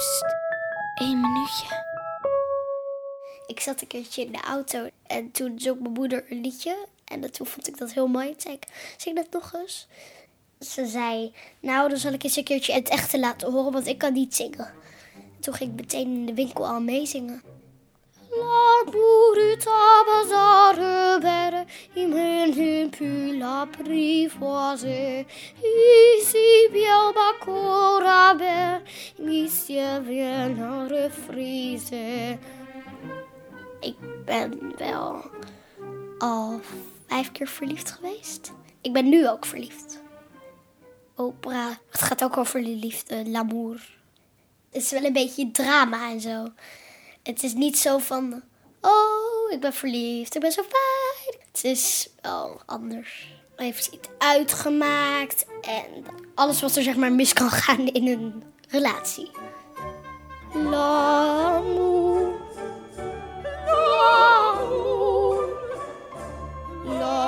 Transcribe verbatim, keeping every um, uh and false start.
Pst, één minuutje. Ik zat een keertje in de auto en toen zong mijn moeder een liedje. En toen vond ik dat heel mooi. Toen zei ik, zing dat nog eens. Ze zei, nou dan zal ik eens een keertje het echte laten horen, want ik kan niet zingen. Toen ging ik meteen in de winkel al meezingen. La burita bazare bere imen himpu la privoise isi biel bakora ber misje viena refrise. Ik ben wel al vijf keer verliefd geweest. Ik ben nu ook verliefd. Opera, het gaat ook over de liefde, l'amour. Het is wel een beetje drama en zo. Het is niet zo van, oh, ik ben verliefd, ik ben zo fijn. Het is wel anders. Hij heeft iets uitgemaakt en alles wat er zeg maar mis kan gaan in een relatie. L'amour. L'amour. L'amour.